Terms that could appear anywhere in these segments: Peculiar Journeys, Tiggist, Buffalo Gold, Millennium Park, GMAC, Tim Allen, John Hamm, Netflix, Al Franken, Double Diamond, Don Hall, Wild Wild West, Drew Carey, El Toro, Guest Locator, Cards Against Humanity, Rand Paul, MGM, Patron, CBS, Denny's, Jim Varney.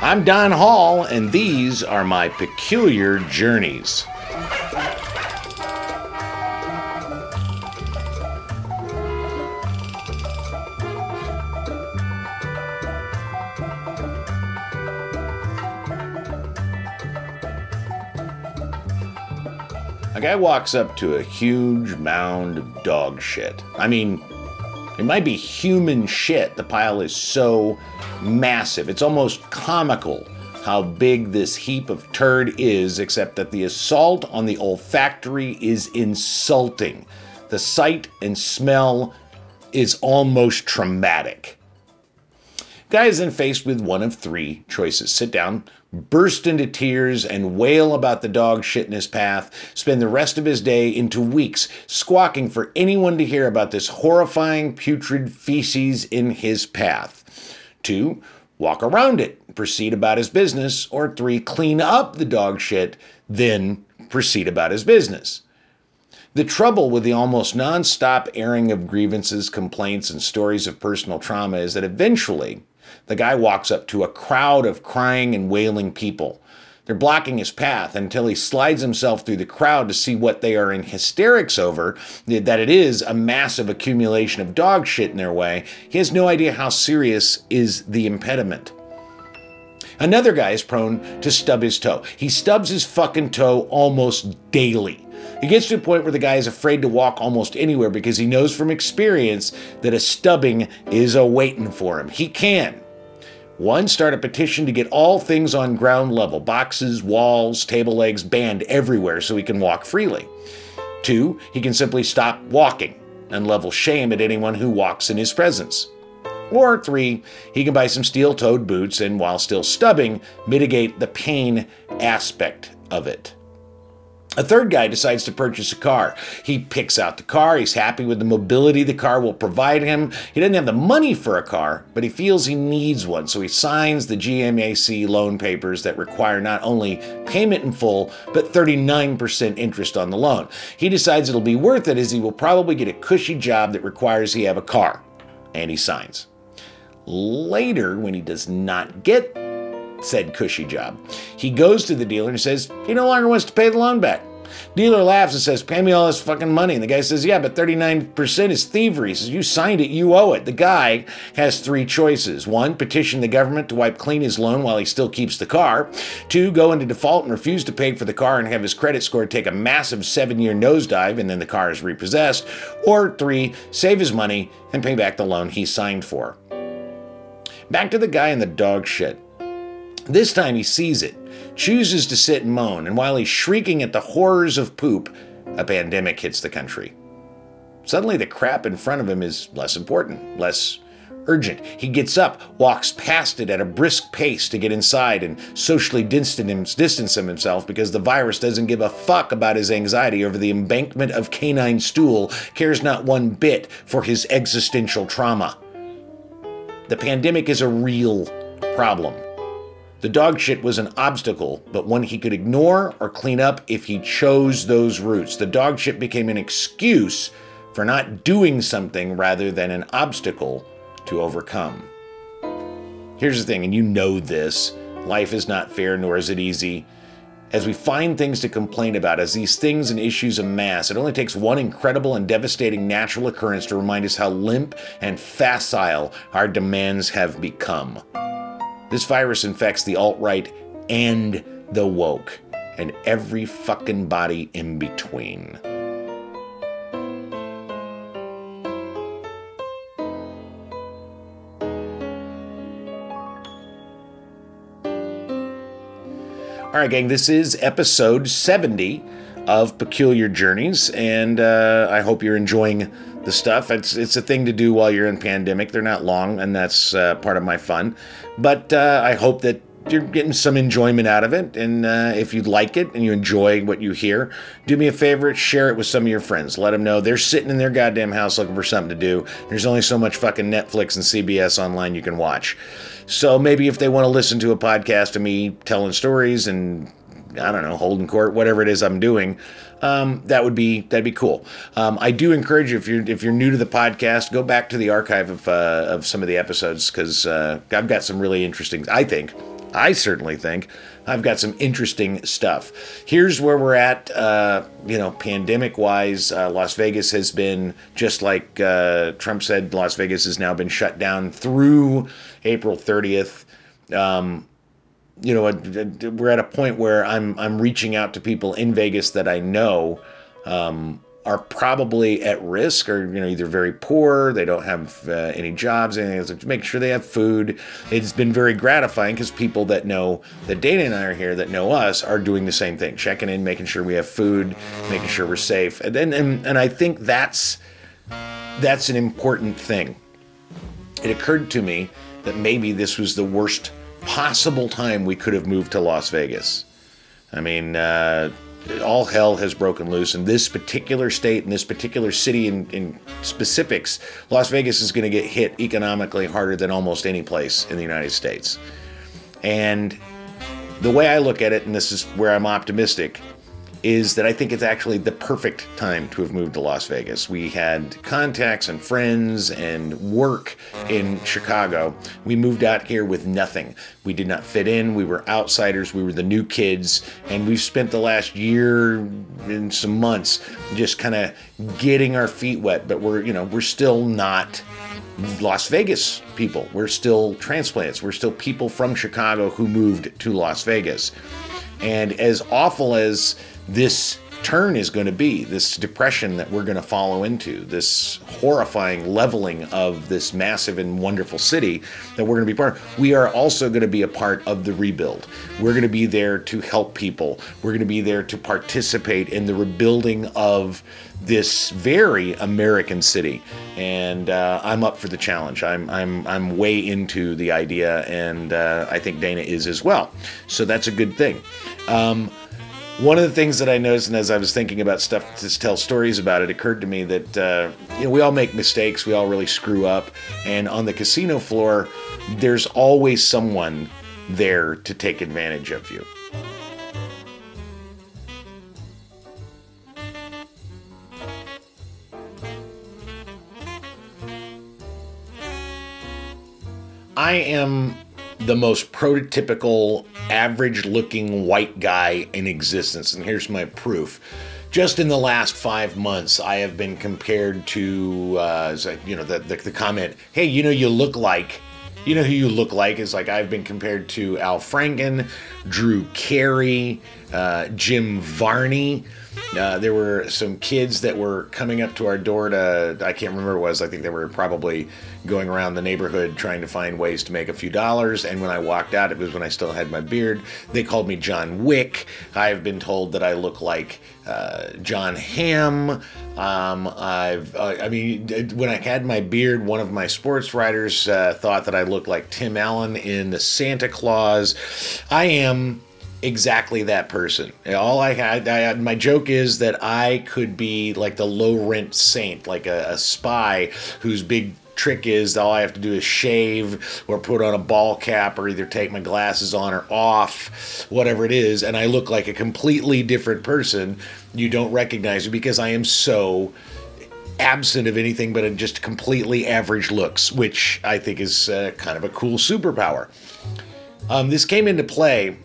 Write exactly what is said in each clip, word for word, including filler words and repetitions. I'm Don Hall, and these are my Peculiar Journeys. A guy walks up to a huge mound of dog shit. I mean, it might be human shit. The pile is so massive. It's almost comical how big this heap of turd is, except that the assault on the olfactory is insulting. The sight and smell is almost traumatic. Guy is then faced with one of three choices. Sit down, burst into tears, and wail about the dog shit in his path. Spend the rest of his day into weeks squawking for anyone to hear about this horrifying putrid feces in his path. Two, walk around it, proceed about his business. Or three, clean up the dog shit, then proceed about his business. The trouble with the almost non-stop airing of grievances, complaints, and stories of personal trauma is that eventually, the guy walks up to a crowd of crying and wailing people. They're blocking his path until he slides himself through the crowd to see what they are in hysterics over, that it is a massive accumulation of dog shit in their way. He has no idea how serious is the impediment. Another guy is prone to stub his toe. He stubs his fucking toe almost daily. It gets to a point where the guy is afraid to walk almost anywhere because he knows from experience that a stubbing is a-waiting for him. He can. One, start a petition to get all things on ground level. Boxes, walls, table legs, banned everywhere so he can walk freely. Two, he can simply stop walking and level shame at anyone who walks in his presence. Or three, he can buy some steel-toed boots and, while still stubbing, mitigate the pain aspect of it. A third guy decides to purchase a car. He picks out the car. He's happy with the mobility the car will provide him. He doesn't have the money for a car, but he feels he needs one, so he signs the G M A C loan papers that require not only payment in full, but thirty-nine percent interest on the loan. He decides it'll be worth it as he will probably get a cushy job that requires he have a car, and he signs. Later, when he does not get said cushy job, he goes to the dealer and says he no longer wants to pay the loan back. Dealer laughs and says, "Pay me all this fucking money." And the guy says, "Yeah, but thirty-nine percent is thievery." He says, "You signed it, you owe it." The guy has three choices. One, petition the government to wipe clean his loan while he still keeps the car. Two, go into default and refuse to pay for the car and have his credit score take a massive seven-year nosedive and then the car is repossessed. Or three, save his money and pay back the loan he signed for. Back to the guy in the dog shit. This time he sees it, chooses to sit and moan, and while he's shrieking at the horrors of poop, a pandemic hits the country. Suddenly the crap in front of him is less important, less urgent. He gets up, walks past it at a brisk pace to get inside and socially distance himself because the virus doesn't give a fuck about his anxiety over the embankment of canine stool, cares not one bit for his existential trauma. The pandemic is a real problem. The dog shit was an obstacle, but one he could ignore or clean up if he chose those routes. The dog shit became an excuse for not doing something rather than an obstacle to overcome. Here's the thing, and you know this, life is not fair, nor is it easy. As we find things to complain about, as these things and issues amass, it only takes one incredible and devastating natural occurrence to remind us how limp and facile our demands have become. This virus infects the alt-right and the woke, and every fucking body in between. All right, gang, this is episode seventy of Peculiar Journeys, and uh, I hope you're enjoying the stuff. It's it's a thing to do while you're in pandemic. They're not long, and that's uh, part of my fun. But uh, I hope that you're getting some enjoyment out of it. And uh, if you like it and you enjoy what you hear, do me a favor, share it with some of your friends. Let them know they're sitting in their goddamn house looking for something to do. There's only so much fucking Netflix and C B S online you can watch. So maybe if they want to listen to a podcast of me telling stories and, I don't know, holding court, whatever it is I'm doing, um, that would be that'd be cool. Um, I do encourage you, if you're if you're new to the podcast, go back to the archive of uh, of some of the episodes because uh, I've got some really interesting, I think, I certainly think I've got some interesting stuff. Here's where we're at, uh, you know, pandemic-wise. Uh, Las Vegas has been, just like uh, Trump said, Las Vegas has now been shut down through April thirtieth. Um, you know, we're at a point where I'm I'm reaching out to people in Vegas that I know um, are probably at risk, or, you know, either very poor, they don't have uh, any jobs, anything else, to make sure they have food. It's been very gratifying because people that know, that Dana and I are here, that know us, are doing the same thing, checking in, making sure we have food, making sure we're safe. And then, and, and I think that's, that's an important thing. It occurred to me that maybe this was the worst possible time we could have moved to Las Vegas. I mean, uh, all hell has broken loose in this particular state, in this particular city, in, in specifics. Las Vegas is going to get hit economically harder than almost any place in the United States. And the way I look at it, and this is where I'm optimistic, is that I think it's actually the perfect time to have moved to Las Vegas. We had contacts and friends and work in Chicago. We moved out here with nothing. We did not fit in. We were outsiders. We were the new kids. And we've spent the last year and some months just kind of getting our feet wet. But we're, you know, we're still not Las Vegas people. We're still transplants. We're still people from Chicago who moved to Las Vegas. And as awful as this turn is going to be, this depression that we're going to follow into, this horrifying leveling of this massive and wonderful city that we're going to be part of, we are also going to be a part of the rebuild. We're going to be there to help people. We're going to be there to participate in the rebuilding of this very American city. And uh, I'm up for the challenge. I'm I'm I'm way into the idea, and uh, I think Dana is as well. So that's a good thing. Um, One of the things that I noticed, and as I was thinking about stuff to tell stories about, it occurred to me that uh, you know, we all make mistakes, we all really screw up, and on the casino floor, there's always someone there to take advantage of you. I am the most prototypical, average-looking white guy in existence. And here's my proof. Just in the last five months, I have been compared to, uh, you know, the, the, the comment, hey, you know, you look like, you know who you look like, is like, I've been compared to Al Franken, Drew Carey, uh, Jim Varney. Uh, there were some kids that were coming up to our door to, I can't remember what it was, I think they were probably going around the neighborhood trying to find ways to make a few dollars, and when I walked out, it was when I still had my beard, they called me John Wick. I've been told that I look like uh, John Hamm. Um, I've, uh, I mean, when I had my beard, one of my sports writers uh, thought that I looked like Tim Allen in the Santa Claus. I am exactly that person. All I had, I had, my joke is that I could be like the low-rent saint, like a, a spy whose big trick is all I have to do is shave or put on a ball cap or either take my glasses on or off, whatever it is, and I look like a completely different person. You don't recognize me because I am so absent of anything but just completely average looks, which I think is uh, kind of a cool superpower. Um, this came into play.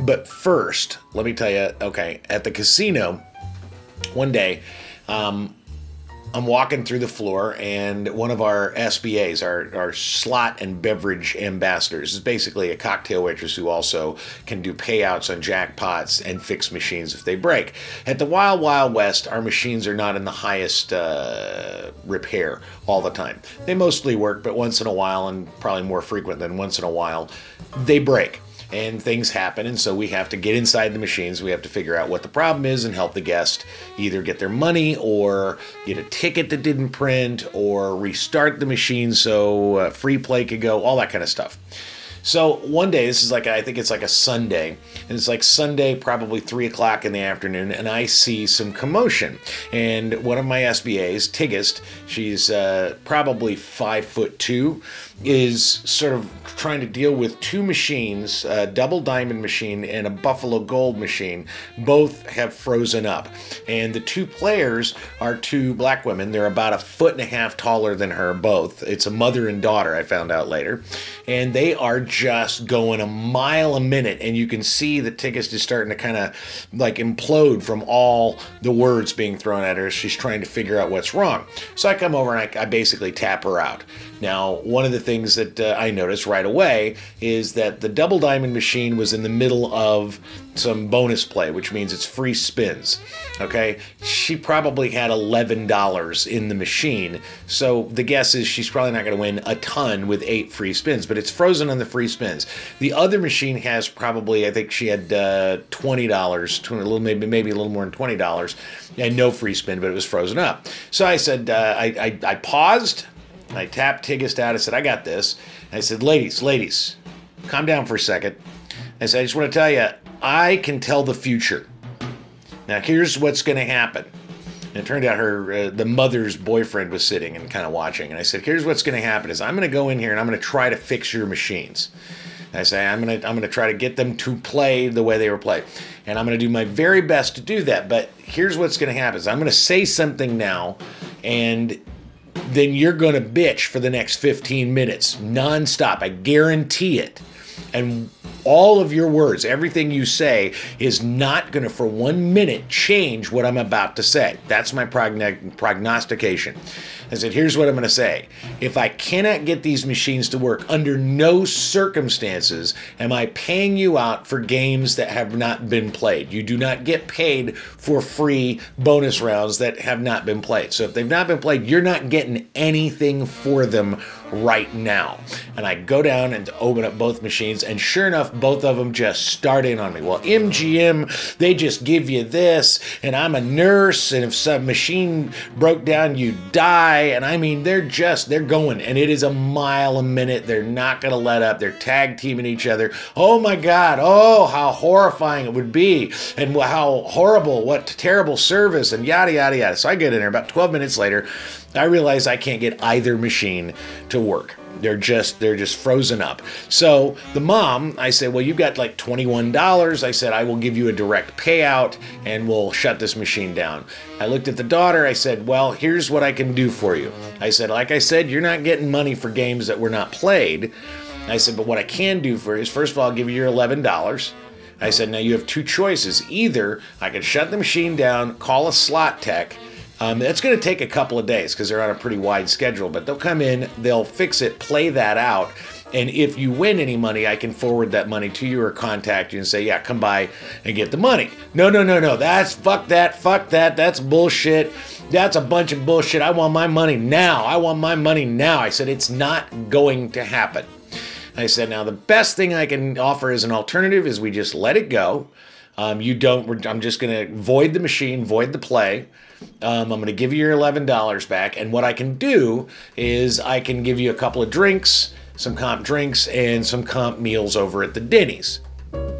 But first, let me tell you, okay, at the casino, one day, um, I'm walking through the floor, and one of our S B As, our, our slot and beverage ambassadors, is basically a cocktail waitress who also can do payouts on jackpots and fix machines if they break. At the Wild Wild West, our machines are not in the highest uh, repair all the time. They mostly work, but once in a while, and probably more frequent than once in a while, they break. And things happen, and so we have to get inside the machines. We have to figure out what the problem is and help the guest either get their money or get a ticket that didn't print or restart the machine so uh, free play could go, all that kind of stuff. So one day, this is like, I think it's like a Sunday, and it's like Sunday, probably three o'clock in the afternoon, and I see some commotion. And one of my S B As, Tiggist, she's uh, probably five foot two, is sort of trying to deal with two machines, a Double Diamond machine and a Buffalo Gold machine. Both have frozen up. And the two players are two black women. They're about a foot and a half taller than her, both. It's a mother and daughter, I found out later. And they are just going a mile a minute. And you can see the Tiggist is starting to kind of like implode from all the words being thrown at her. She's trying to figure out what's wrong. So I come over and I, I basically tap her out. Now, one of the things that uh, I noticed right away is that the Double Diamond machine was in the middle of some bonus play, which means it's free spins, okay? She probably had eleven dollars in the machine, so the guess is she's probably not going to win a ton with eight free spins, but it's frozen on the free spins. The other machine has probably, I think she had uh, twenty dollars, a little, maybe, maybe a little more than twenty dollars, and no free spin, but it was frozen up. So I said, uh, I, I, I paused. I tapped Tiggist out. I said, I got this. I said, ladies, ladies, calm down for a second. I said, I just want to tell you, I can tell the future. Now, here's what's going to happen. And it turned out her, uh, the mother's boyfriend was sitting and kind of watching. And I said, here's what's going to happen is I'm going to go in here and I'm going to try to fix your machines. And I say, I'm going to, I'm going to try to get them to play the way they were played. And I'm going to do my very best to do that. But here's what's going to happen is I'm going to say something now, and then you're going to bitch for the next fifteen minutes nonstop. I guarantee it. And all of your words, everything you say, is not going to for one minute change what I'm about to say. That's my progn- prognostication. I said, here's what I'm going to say. If I cannot get these machines to work, under no circumstances am I paying you out for games that have not been played. You do not get paid for free bonus rounds that have not been played. So if they've not been played, you're not getting anything for them right now. And I go down and open up both machines, and sure enough, both of them just start in on me. Well, M G M, they just give you this, and I'm a nurse, and if some machine broke down, you die. And I mean, they're just, they're going, and it is a mile a minute. They're not going to let up. They're tag teaming each other. Oh my God. Oh, how horrifying it would be, and how horrible, what terrible service, and yada, yada, yada. So I get in there about twelve minutes later. I realize I can't get either machine to work. They're just they're just frozen up. So the mom, I said, well, you've got like twenty-one dollars. I said, I will give you a direct payout and we'll shut this machine down. I looked at the daughter. I said, well, here's what I can do for you. I said, like I said, you're not getting money for games that were not played. I said, but what I can do for you is, first of all, I'll give you your eleven dollars. I said, now you have two choices. Either I can shut the machine down, call a slot tech. Um, it's going to take a couple of days because they're on a pretty wide schedule, but they'll come in, they'll fix it, play that out, and if you win any money, I can forward that money to you or contact you and say, yeah, come by and get the money. No, no, no, no, that's, fuck that, fuck that, that's bullshit, that's a bunch of bullshit, I want my money now, I want my money now. I said, it's not going to happen. I said, now the best thing I can offer as an alternative is we just let it go. Um, you don't, I'm just going to void the machine, void the play. Um, I'm going to give you your eleven dollars back. And what I can do is I can give you a couple of drinks, some comp drinks, and some comp meals over at the Denny's.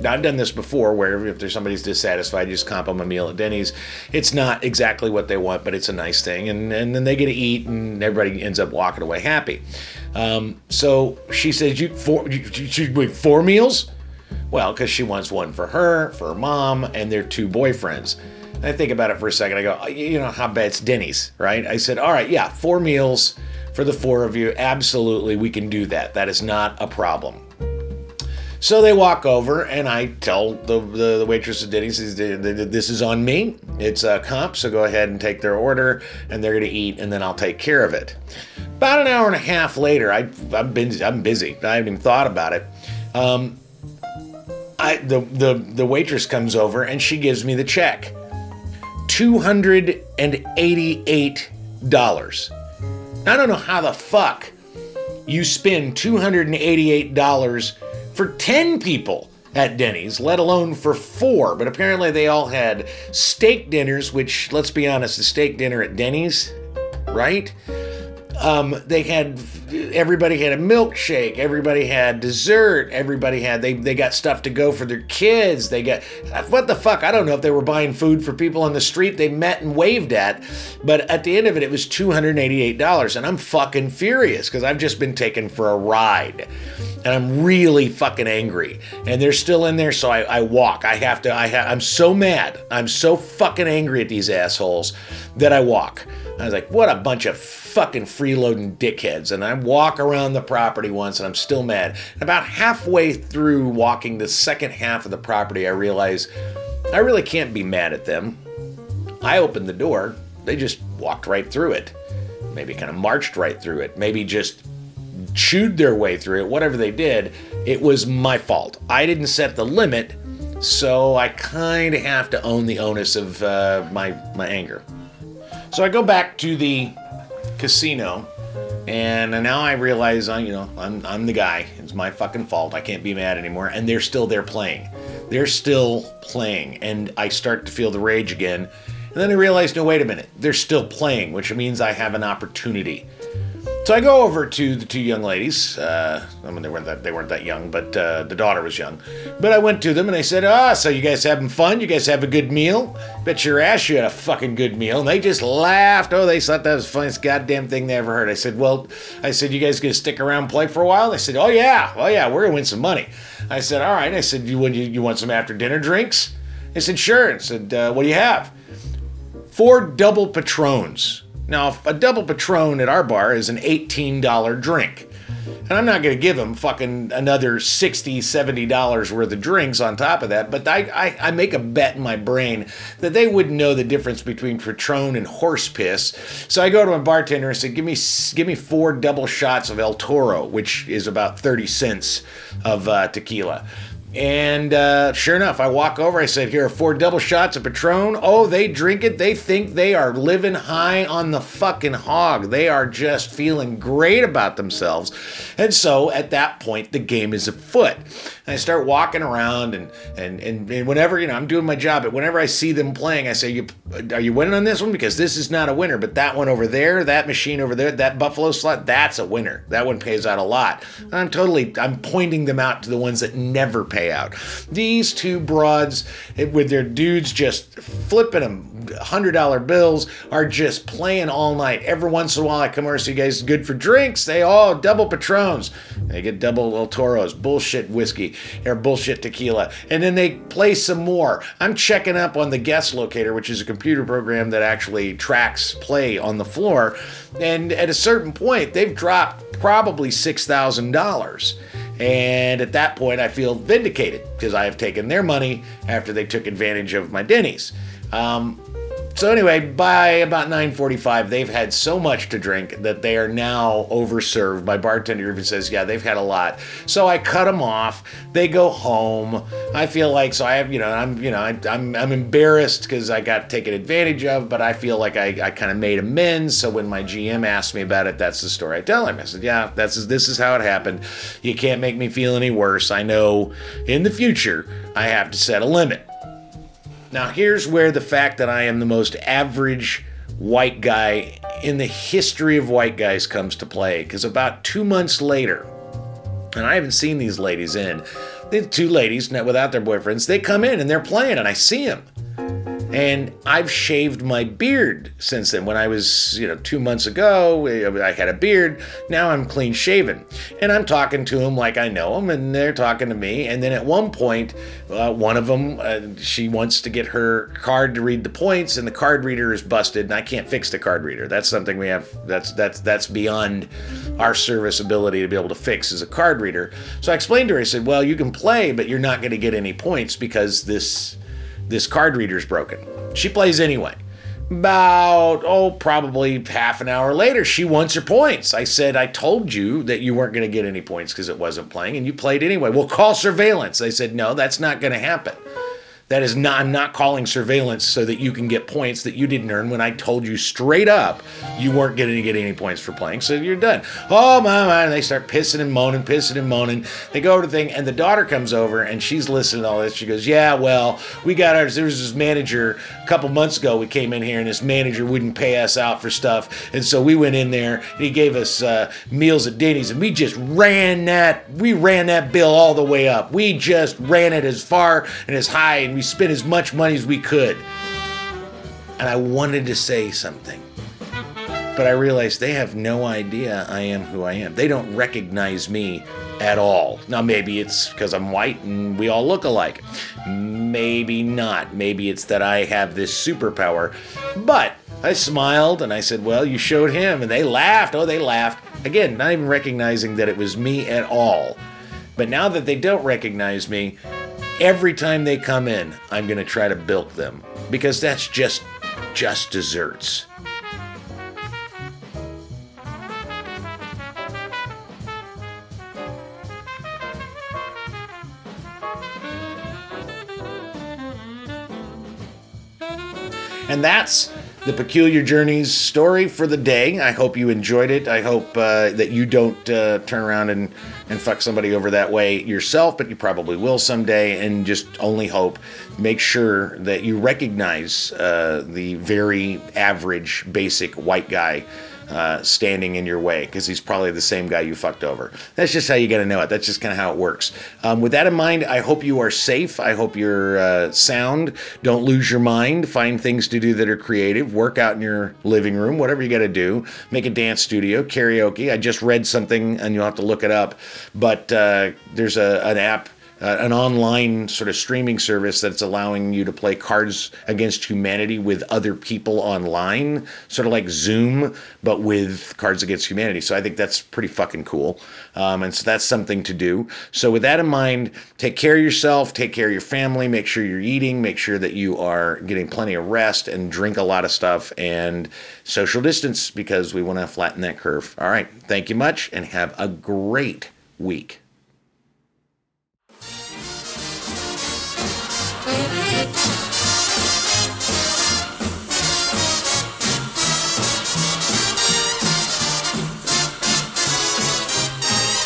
Now, I've done this before where if there's somebody's dissatisfied, you just comp them a meal at Denny's. It's not exactly what they want, but it's a nice thing. And, and then they get to eat, and everybody ends up walking away happy. Um, so she says, you four, you, you, wait, four meals? Well, because she wants one for her, for her mom, and their two boyfriends. I think about it for a second. I go, you know, how bad it's Denny's, right? I said, all right, yeah, four meals for the four of you. Absolutely, we can do that. That is not a problem. So they walk over, and I tell the, the, the waitress at Denny's, this is on me. It's a comp, so go ahead and take their order, and they're going to eat, and then I'll take care of it. About an hour and a half later, I, I've been, I'm busy. I haven't even thought about it. Um, I, the, the, the waitress comes over, and she gives me the check. two hundred eighty-eight dollars. Now, I don't know how the fuck you spend two hundred eighty-eight dollars for ten people at Denny's, let alone for four. But apparently they all had steak dinners, which, let's be honest, the steak dinner at Denny's, right? Um, they had, everybody had a milkshake, everybody had dessert, everybody had, they, they got stuff to go for their kids, they got, what the fuck, I don't know if they were buying food for people on the street they met and waved at, but at the end of it, it was two hundred eighty-eight dollars, and I'm fucking furious, because I've just been taken for a ride, and I'm really fucking angry, and they're still in there, so I, I walk, I have to, I ha- I'm so mad, I'm so fucking angry at these assholes, that I walk. I was like, what a bunch of fucking freeloading dickheads. And I walk around the property once and I'm still mad. About halfway through walking the second half of the property, I realize I really can't be mad at them. I opened the door. They just walked right through it. Maybe kind of marched right through it. Maybe just chewed their way through it. Whatever they did, it was my fault. I didn't set the limit, so I kind of have to own the onus of uh, my, my anger. So I go back to the casino, and now I realize I'm, you know, I'm I'm the guy. It's my fucking fault. I can't be mad anymore. And they're still there playing. They're still playing, and I start to feel the rage again. And then I realize, no, wait a minute. They're still playing, which means I have an opportunity. So I go over to the two young ladies. Uh, I mean, they weren't that they weren't that young, but uh, the daughter was young. But I went to them and I said, "Ah, so you guys having fun? You guys have a good meal? Bet your ass you had a fucking good meal." And they just laughed. Oh, they thought that was the funniest goddamn thing they ever heard. I said, well, I said, you guys going to stick around and play for a while? They said, oh, yeah. Oh, yeah, we're going to win some money. I said, all right. I said, you, you, you want some after-dinner drinks? They said, sure. I said, uh, what do you have? Four double Patrons. Now, a double Patron at our bar is an eighteen dollars drink. And I'm not going to give them fucking another sixty dollars, seventy dollars worth of drinks on top of that. But I, I, I make a bet in my brain that they wouldn't know the difference between Patron and horse piss. So I go to my bartender and say, give me give me four double shots of El Toro, which is about thirty cents of uh, tequila. And uh, sure enough, I walk over, I said, here are four double shots of Patron. Oh, they drink it. They think they are living high on the fucking hog. They are just feeling great about themselves. And so at that point, the game is afoot. And I start walking around and, and, and, and whenever, you know, I'm doing my job, but whenever I see them playing, I say, you, are you winning on this one? Because this is not a winner, but that one over there, that machine over there, that Buffalo slot, that's a winner. That one pays out a lot. And I'm totally, I'm pointing them out to the ones that never pay out. These two broads with their dudes just flipping them one hundred dollar bills are just playing all night. Every once in a while I come over and say, you guys good for drinks? They all double Patrons. They get double El Toros, bullshit whiskey or bullshit tequila. And then they play some more. I'm checking up on the Guest Locator, which is a computer program that actually tracks play on the floor. And at a certain point, they've dropped probably six thousand dollars. And at that point, I feel vindicated because I have taken their money after they took advantage of my Denny's. Um, so anyway, by about nine forty-five, they've had so much to drink that they are now overserved. My bartender even says, yeah, they've had a lot. So I cut them off. They go home. I feel like, so I have, you know, I'm, you know, I, I'm, I'm embarrassed because I got taken advantage of, but I feel like I, I kind of made amends. So when my G M asked me about it, that's the story I tell him. I said, yeah, that's, this is how it happened. You can't make me feel any worse. I know in the future, I have to set a limit. Now, here's where the fact that I am the most average white guy in the history of white guys comes to play. Because about two months later, and I haven't seen these ladies in, the two ladies without their boyfriends, they come in and they're playing and I see them. And I've shaved my beard since then. When I was, you know, two months ago, I had a beard. Now I'm clean shaven. And I'm talking to them like I know them, and they're talking to me. And then at one point, uh, one of them, uh, she wants to get her card to read the points, and the card reader is busted, and I can't fix the card reader. That's something we have, that's that's that's beyond our service ability to be able to fix as a card reader. So I explained to her, I said, well, you can play, but you're not going to get any points because this... This card reader's broken. She plays anyway. About, oh, probably half an hour later, she wants her points. I said, I told you that you weren't going to get any points because it wasn't playing, and you played anyway. Well, call surveillance. They said, no, that's not going to happen. That is not, I'm not calling surveillance so that you can get points that you didn't earn when I told you straight up you weren't going to get any points for playing, so you're done. Oh, my, my, and they start pissing and moaning, pissing and moaning. They go over to the thing, and the daughter comes over, and she's listening to all this. She goes, yeah, well, we got ours. There was this manager a couple months ago. We came in here, and this manager wouldn't pay us out for stuff, and so we went in there, and he gave us uh, meals at Denny's, and we just ran that, we ran that bill all the way up. We just ran it as far and as high, and we spent as much money as we could. And I wanted to say something, but I realized they have no idea I am who I am. They don't recognize me at all. Now, maybe it's because I'm white and we all look alike. Maybe not. Maybe it's that I have this superpower. But I smiled and I said, well, you showed him. And they laughed. Oh, they laughed. Again, not even recognizing that it was me at all. But now that they don't recognize me, every time they come in, I'm going to try to bilk them, because that's just, just desserts. And that's the Peculiar Journeys story for the day. I hope you enjoyed it. I hope uh, that you don't uh, turn around and, and fuck somebody over that way yourself, but you probably will someday, and just only hope. Make sure that you recognize uh, the very average, basic white guy uh, standing in your way, because he's probably the same guy you fucked over. That's just how you got to know it. That's just kind of how it works. Um, with that in mind, I hope you are safe. I hope you're uh, sound. Don't lose your mind. Find things to do that are creative. Work out in your living room, whatever you got to do. Make a dance studio, karaoke. I just read something, and you'll have to look it up, but uh, there's a, an app Uh, an online sort of streaming service that's allowing you to play Cards Against Humanity with other people online, sort of like Zoom, but with Cards Against Humanity. So I think that's pretty fucking cool. Um, and so that's something to do. So with that in mind, take care of yourself, take care of your family, make sure you're eating, make sure that you are getting plenty of rest, and drink a lot of stuff, and social distance, because we want to flatten that curve. All right. Thank you much, and have a great week.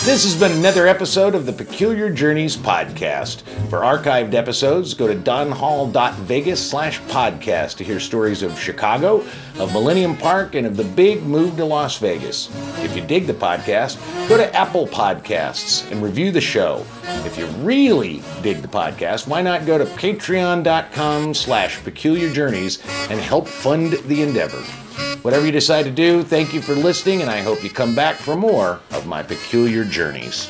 This has been another episode of the Peculiar Journeys podcast. For archived episodes, go to donhall.vegas slash podcast to hear stories of Chicago, of Millennium Park, and of the big move to Las Vegas. If you dig the podcast, go to Apple Podcasts and review the show. If you really dig the podcast, why not go to patreon.com slash peculiar journeys and help fund the endeavor. Whatever you decide to do, thank you for listening, and I hope you come back for more of my Peculiar Journeys.